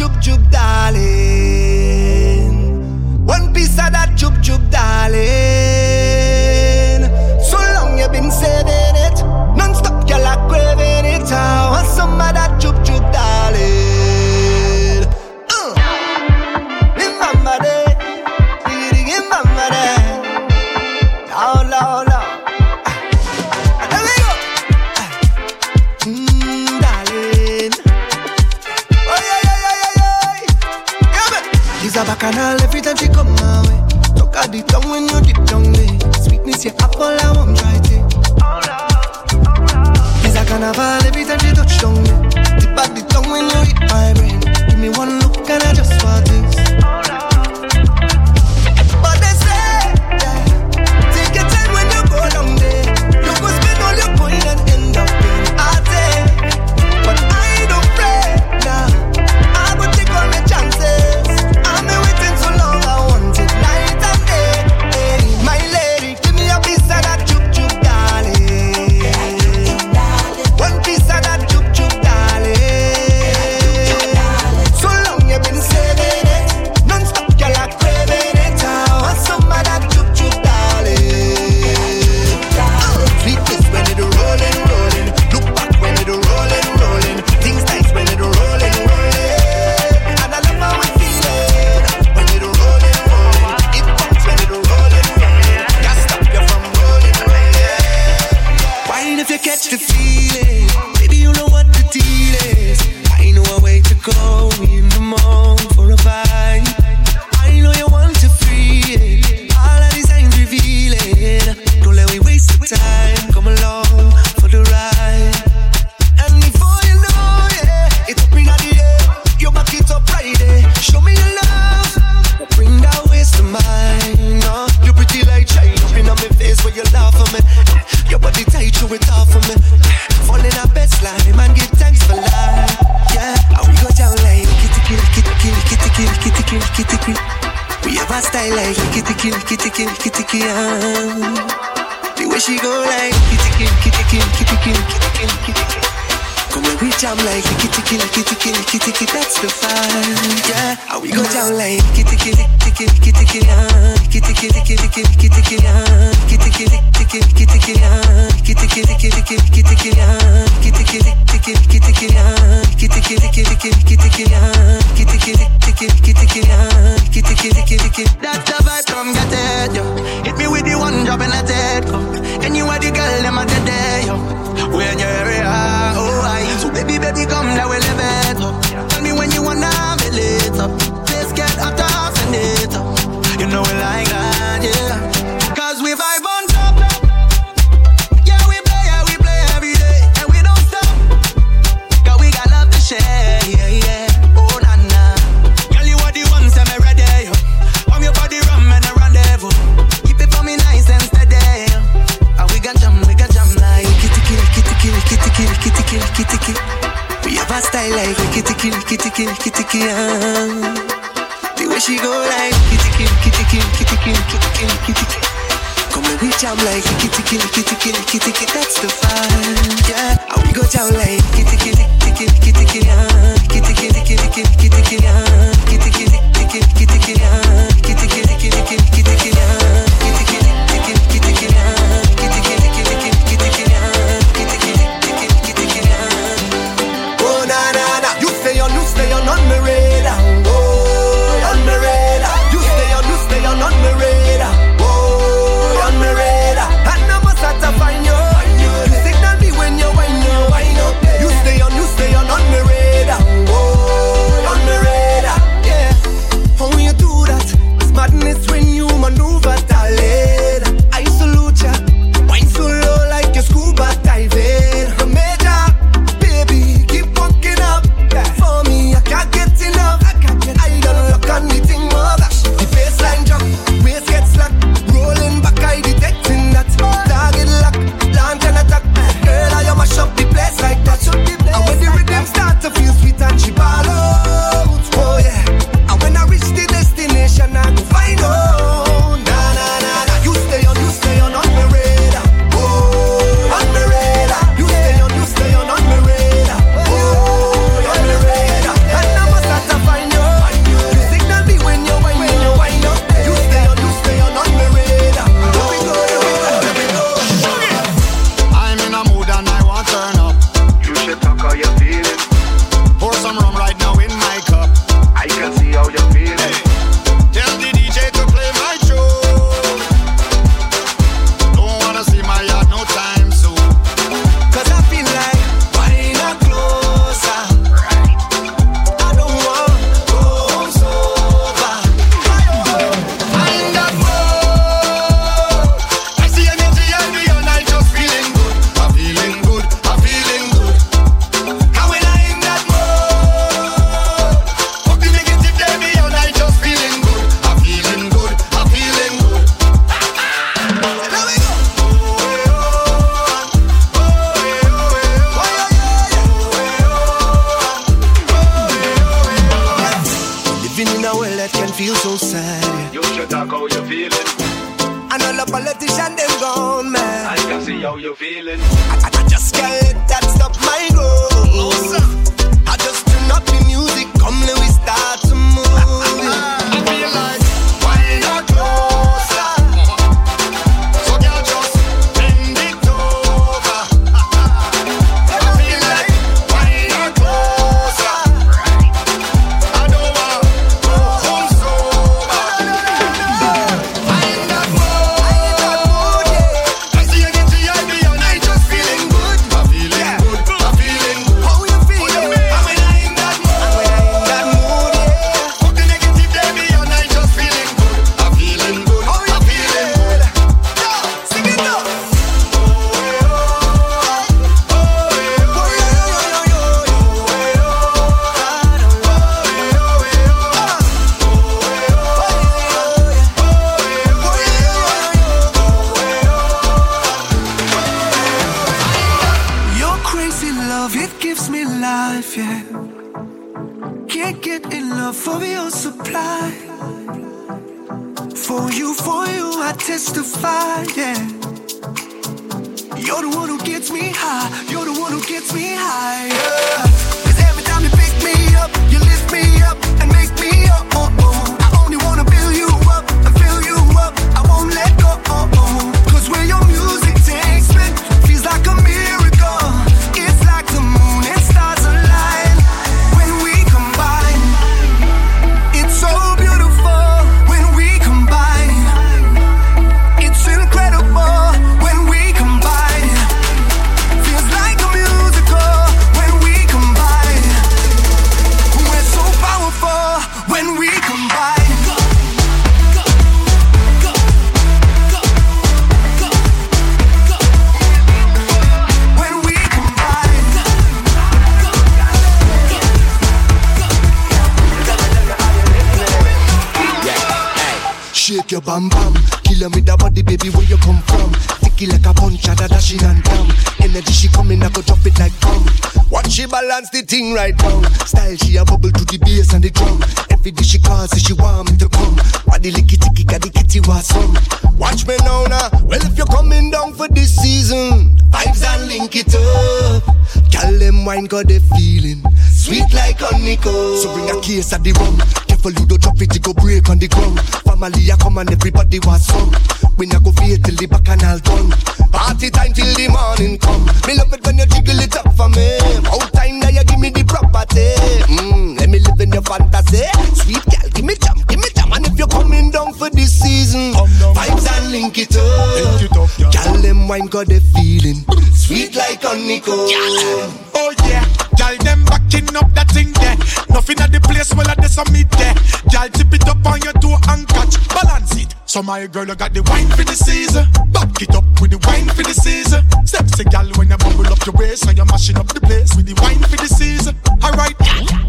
chub chub darling. One piece of that chub chub darling. So long you've been saving it, non-stop you're like craving it. I want some of that chub chub darling. Bacchanal every time she come my way. Talk at the tongue when you dip down there. Sweetness your apple I won't try to. It's a carnival every time she touch down there. Tip at the tongue when you hit my brain. Give me one look and I just want this. But they say that take your time when you go down there. You could spend all your coin and end up in a day. But I don't play now. I will take all my chances. Getting and feel so sad. You should talk how you're feeling. And all the politicians, they're gone, man. I can see how you're feeling. I just can't let that stop my growth. I just turn up the music, come let we start to move. I feel like, why not closer? So girl, just bend it over. I feel like, why not closer? I don't want to hold sober. I ain't that mood, yeah. I see you get G.I.B. and I just feeling good. I'm feeling good. How you feeling? I mean, I ain't that mood, yeah. Fuck the negative, baby, and I just feeling good. I'm feeling good. Yeah, sing it up. Your crazy love, it gives me life, yeah. Can't get enough of your supply. For you, I testify, yeah. You're the one who gets me high, you're the one who gets me high, yeah. 'Cause every time you pick me up, you lift me up and make me up, oh. I only wanna build you up and fill you up, I won't let go, oh. 'Cause where your music takes me, feels like a miracle. It's like the moon and stars align when we combine. It's so beautiful when we combine. It's incredible when we combine. Feels like a musical when we combine. We're so powerful when we combine. When we combine. Shake your bam bam, kill her with that body, baby. Where you come from? Thicky like a punch, a dashing and dumb. Energy she coming, I go drop it like bomb. Watch she balance the thing right down. Style she a bubble to the bass and the drum. Every day she calls, say she want me to come. Wadi licky ticky, got the kitty was some. Watch me now, nah. Well, if you're coming down for this season, vibes and link it up. Call them wine, got the feeling sweet like honeycomb. So bring a case of the rum. Careful you don't drop it, you go break on the ground. Family a come and everybody was some. We not go fear till the bacchanal done. Party time till the morning come. Me love it when you jiggle it up for me. Out time now you give me the property. Let me live in your fantasy. Sweet girl, give me jam. And if you're coming down for this season, vibes and link it up. Girl, them wine got the feeling sweet like honeycomb. Oh yeah, girl, them backing up that thing there. Nothing at the place, well at the summit there. Girl, tip it up on your toe and catch, balance it. So my girl, you got the wine for the season. Back it up with the wine for the season. Sexy gal when you bubble up your waist and you're mashing up the place with the wine for the season. Alright,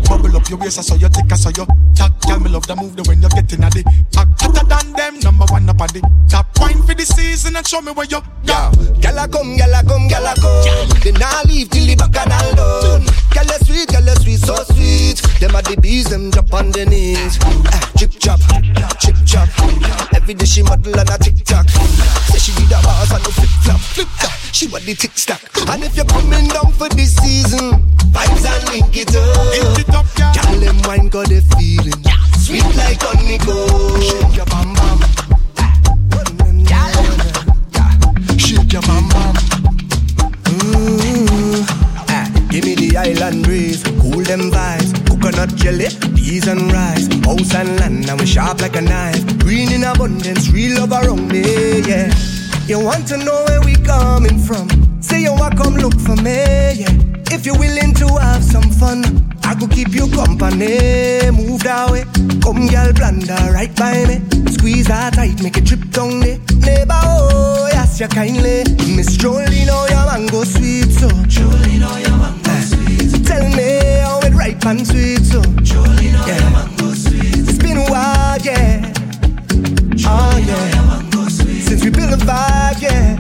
bubble up your waist, I saw your tick, I saw your tack. Girl, me love the move the when you're getting at the pack. Hotter than them, number one up at the top. Wine for the season and show me where you go. Girl, I come, girl, I come, girl, I come. Then I leave till the bacchanal done. Girl, I sweet, so sweet. Them are the bees, them drop on their knees. Chip chop, chip chop. Every day she model on a TikTok. Say she did a bars and a flip flop. She want the tick stack. And if you're coming down for this season, vibes and link it up. Girl, them wine got the feeling sweet like honeycomb. Shake your bam bam. Shake your bam bam. Give me the island breeze, cool them vibes. Coconut jelly, peas and rice. House and land, and we sharp like a knife. Green in abundance, real love around me, yeah. You want to know where we coming from? Say you want come look for me, yeah. If you're willing to have some fun, I could keep you company. Move that way, come girl, blunder right by me. Squeeze her tight, make it trip down there. Neighbor, oh, yes, you kindly. Miss Jolene, know your mango sweet, so Jolene, know your mango. Tell me how it ripe and sweet, so surely know your mango sweet. It's been a while, yeah. Surely know your mango sweet. Since we built a vibe, yeah.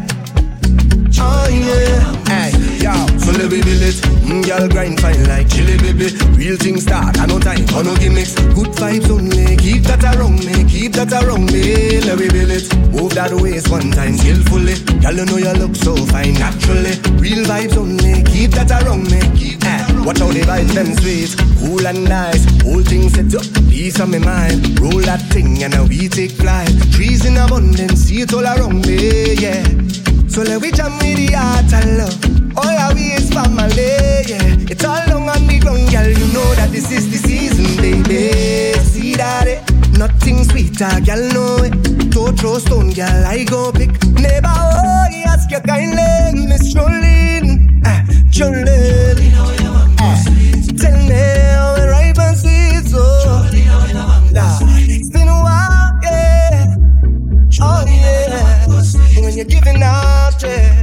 Surely know your mango sweet. Hey, yo, so Chili baby lit, girl grind fine like chili baby. Real things start, I no time for no gimmicks. Good vibes only, keep that around me, keep that around me. Chili baby lit, move that waist one time skillfully. Girl you know you look so fine naturally. Real vibes only, keep that around me, keep that around. Watch how the vibes them sweet, cool and nice. Whole thing set up, peace on my mind. Roll that thing and now we take flight. Trees in abundance, see it all around me, yeah. So let we jam with the heart and love. All our we is family, yeah. It's all long on the ground, girl. You know that this is the season, baby. See that it, nothing sweeter, girl, know it. Don't throw stone, girl, I go pick. Neighbor, oh, he ask you kindly, Miss Jolene, Jolene. Tell me how the ripe and sweet, so it's been a while, yeah. Oh, yeah. When you're giving out, yeah.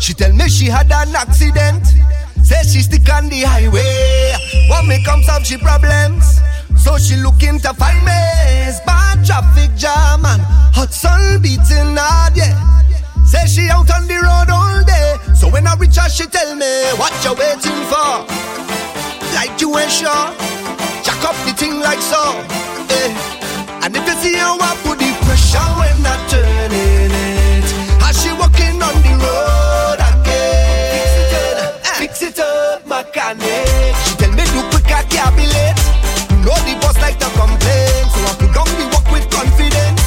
She tell me she had an accident. Say she stick on the highway. When me comes up, she problems. So she looking to find me. It's bad traffic jam and hot sun beating hard, yeah. Say she out on the road all day. So when I reach her, she tell me, what you waiting for? Like you ain't sure. Jack up the thing like so, eh. And if you see how I put the pressure when I turn it, as she walking on the road again, fix it up, mechanic. She tell me you quick, I can't be late. You know the boss like to complain, so I put down the walk with confidence.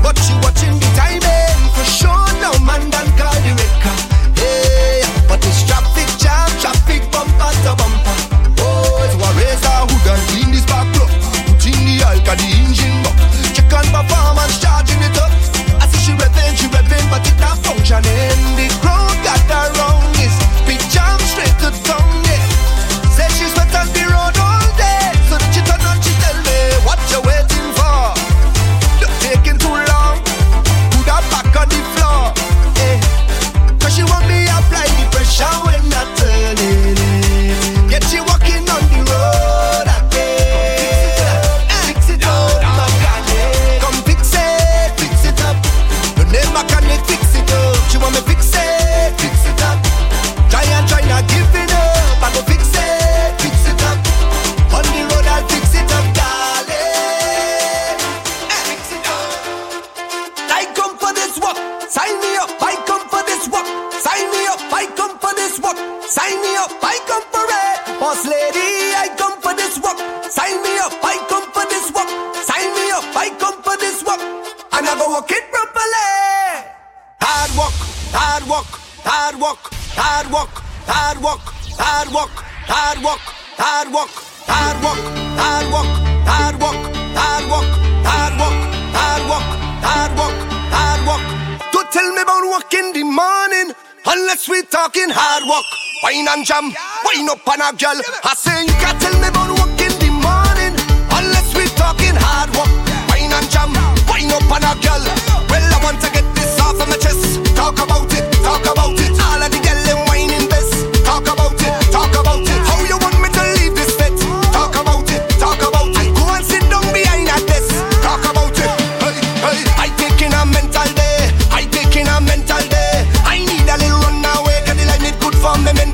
But she watching the timing, for sure now man done call the wrecker. Hey, but this traffic jam, traffic bumper to bumper. Oh, it's what raise her hood and clean this back up. Put in the alcohol, the engine. Performance charging it up. I see she revving, but it not functioning. The crowd got her wrong, is big jam straight to tongue, yeah. Say she sweat on the road all day. So she turn on, she tell me, what you waiting for? Look, taking too long. Put her back on the floor, yeah. Cause she want me apply the pressure when I turn it. Yet she walking on the road and jam, wind up on a girl. I say you can't tell me about work in the morning unless we talking hard work. Wind and jam, wind up on a girl. Well, I want to get this off of my chest. Talk about it, talk about it. All of the girl in whining best. Talk about it, talk about it. How you want me to leave this fit? Talk about it, talk about it. I go and sit down behind a desk. Talk about it. Hey, hey. I taking a mental day. I taking a mental day. I need a little run away, cause the life need good for me mental.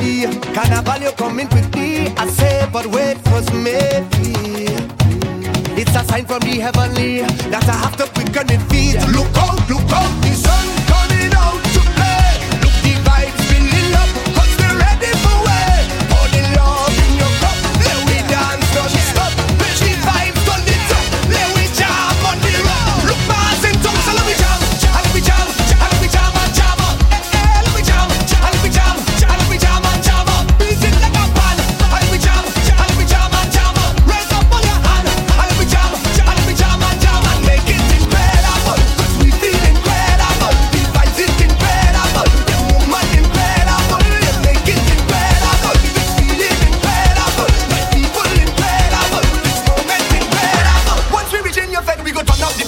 baby. Carnival, you're coming quickly. I say, but wait, first maybe. It's a sign from the heavenly that I have to quicken my feet. Look out, the sun coming out to play. Look, the vibes filling up, cause we're ready for way. Pour the love in your cup, let we dance, don't stop. Pitch the vibes on the top, let we jam on the road. Look, bars and tongues, so let me jam. Make them turn up, we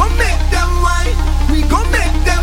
gon' make them whine, we gon' make them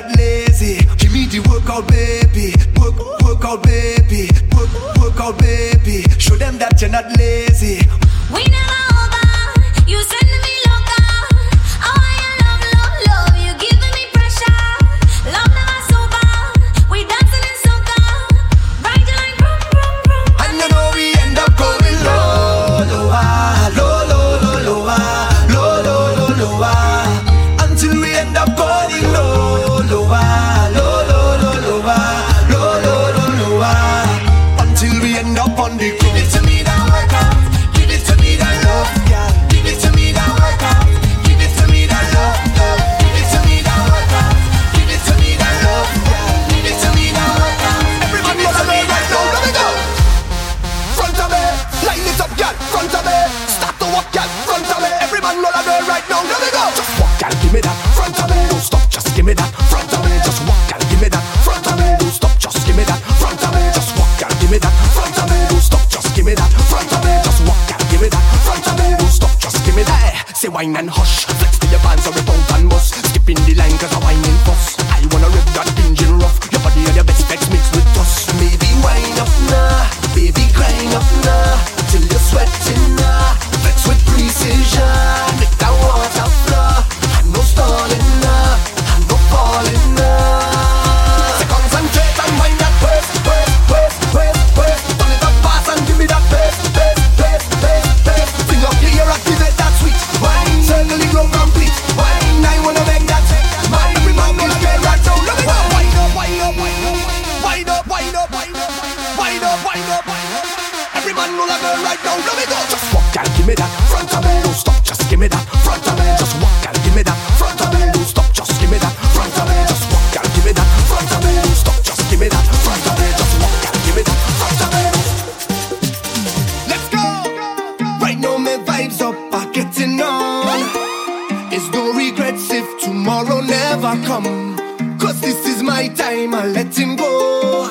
not lazy. She need to work out, baby. Work out, baby. Work out, baby. Show them that you're not lazy. We never over. You send me loca. Oh, I love, love, love. You giving me pressure. Love never sober. We dancing in soca. Ride you like brum, brum, brum. And you know we end up going low, low, low, low, low, low, low, low, low, low, until we end up going low, low, low, low, low, low, low, low, low, until we end up on the. Give it to me that work out. Give it to me that love. Give it to me that work out. Give it to me that love. Give it to me that work out. Give it to me that love. Give it to me that work out. Everybody to me that love. Let me go. Front of me, line it up, girl. Front of me, start to walk, girl. Front of me, every man roll a girl right now. Let me go. Just walk, girl. Give me that. Front of me, don't stop. Just give me that. Front of me, just walk, girl. Give me that. Front of me, don't stop. Just give me that. Front of me, just walk, girl. Give me that. Front of me, don't stop. Just give me that. Front of me, just walk, girl. Give me that. Front of me, don't stop. Just give me that. Say wine and hush. Flex to your bands or rip out and bust. Skip in the line 'cause I wine and fuss. I wanna rip that engine rough. Your body and your best flex mixed with us. Maybe wine up now, baby grind up now, till you're sweating now. Flex with precision, make that water flow. And no stalling now, and no falling now. Say concentrate and wine that waist, waist, waist, waist, waist. Turn it up fast and give me that bass, bass, bass, bass, bass. Bring up your ear, activate that sweet wine. Circle the globe complete wine. I wanna make that take mine. Every man wanna get right down. Let me go. Wine up, wine up, wine up, wine up, wine up, wine up, wine up, wine up, wine up. Every man wanna get right down. Let me go. Just walk and give me that. Front of me, don't stop. Just give me that. Front of me, just walk and give me that. Front of me, don't stop. Just give me that. Front of me, just walk and give me that. Front of me, don't stop. Just give me that. Front of me, just walk and give me that. Front of me. Let's go. Right now my vibes up, are getting on. It's no regrets if tomorrow never come. 'Cause this is my time, I'm letting go.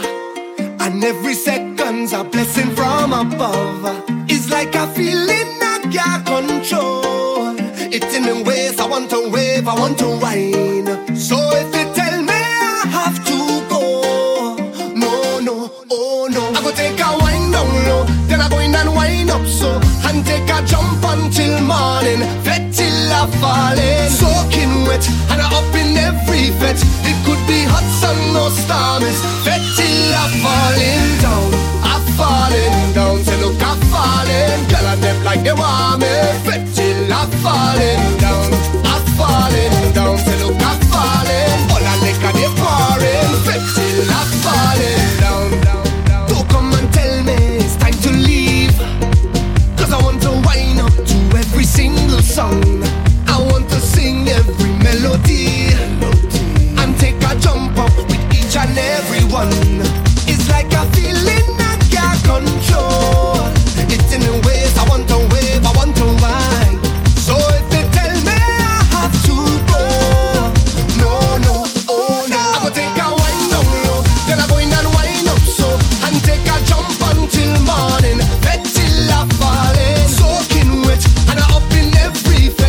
And every second's a blessing from above. It's like a feeling I can't control. It's in the ways I want to wave, I want to whine. So if you tell me I have to go, no, no, oh no, I go take a wine down low, then I go in and wine up so, and take a jump until morning, wet till I fall in. Soaking wet, and I up in every vet. It could be hot sun or storm, it's wet till I fall in down. I'm falling down, say look I'm falling, girl and them like they want me. Wet till I'm falling down, I'm falling down, say look I'm falling. All I like are they pouring, wet till I'm falling down, down, down. Don't come and tell me it's time to leave, 'cause I want to wind up to every single song. I want to sing every melody, and take a jump up with each and every one. It's like a feeling I can't control. It's in the ways I want to wave, I want to whine. So if they tell me I have to go, no, no, oh no, I go take a wine down low, then I go in and wine up so, and take a jump until morning, wet till I fall in. Soaking wet, and I up in everything.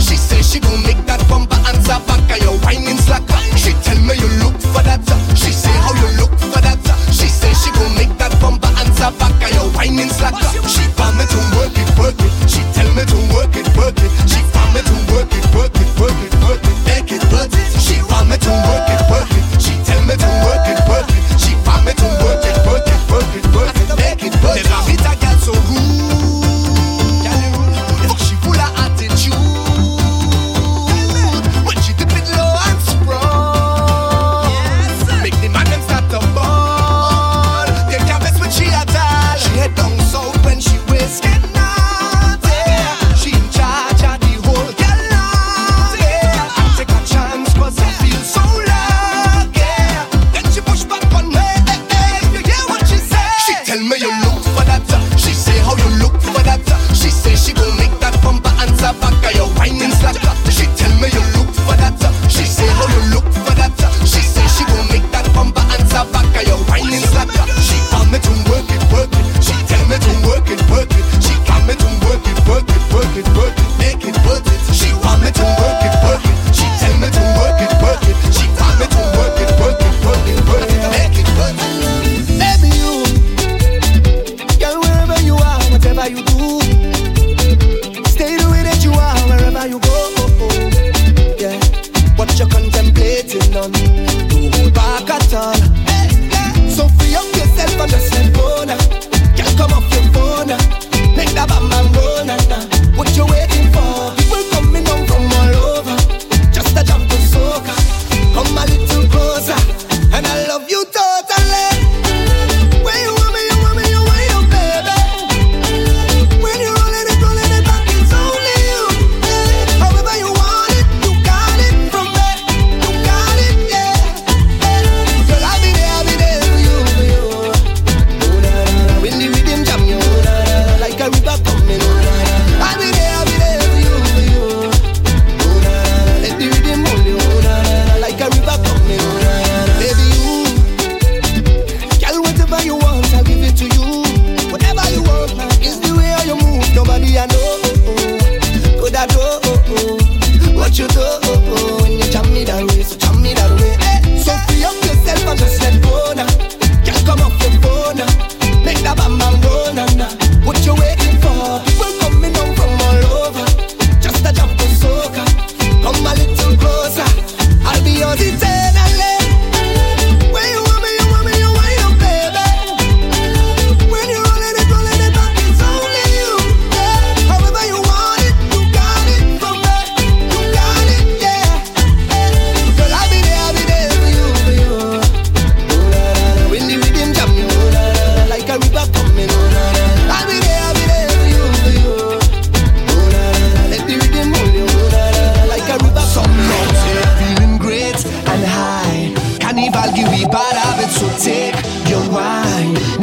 She say she gon' make that bumper answer back. Are you whining?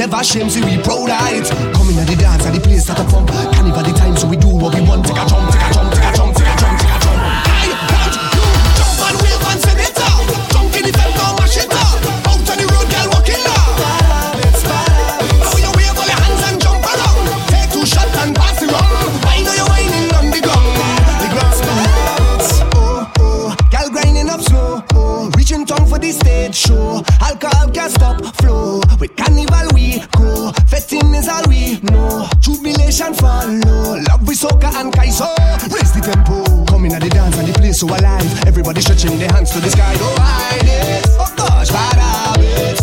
never shame, see we proud of it. Come in at the dance at the place that I come. Carnival the time, so we do what we want. Take a jump, take a jump, take a jump, take a jump, take a jump. I want you jump and wave and send it up. Jump in the bell, go mash it up. Out on the road, girl, walk it up. Now you wave all your hands and jump around. Take two shots and pass it round. I know you're whining on the ground. The grass splits. Oh, oh, girl grinding up slow. Oh, reaching tongue for the stage show. Alcohol can't stop flow. With carnival we go. Festing is all we know. Jubilation follow. Love with soca and kaiso. Raise the tempo. Coming at the dance and the place so alive. Everybody stretching their hands to the sky. Oh, I did. Oh gosh, bad habits.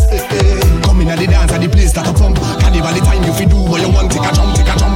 Coming at the dance and the place that I pump. Carnival the time you feel do what you want. Take a jump, take a jump.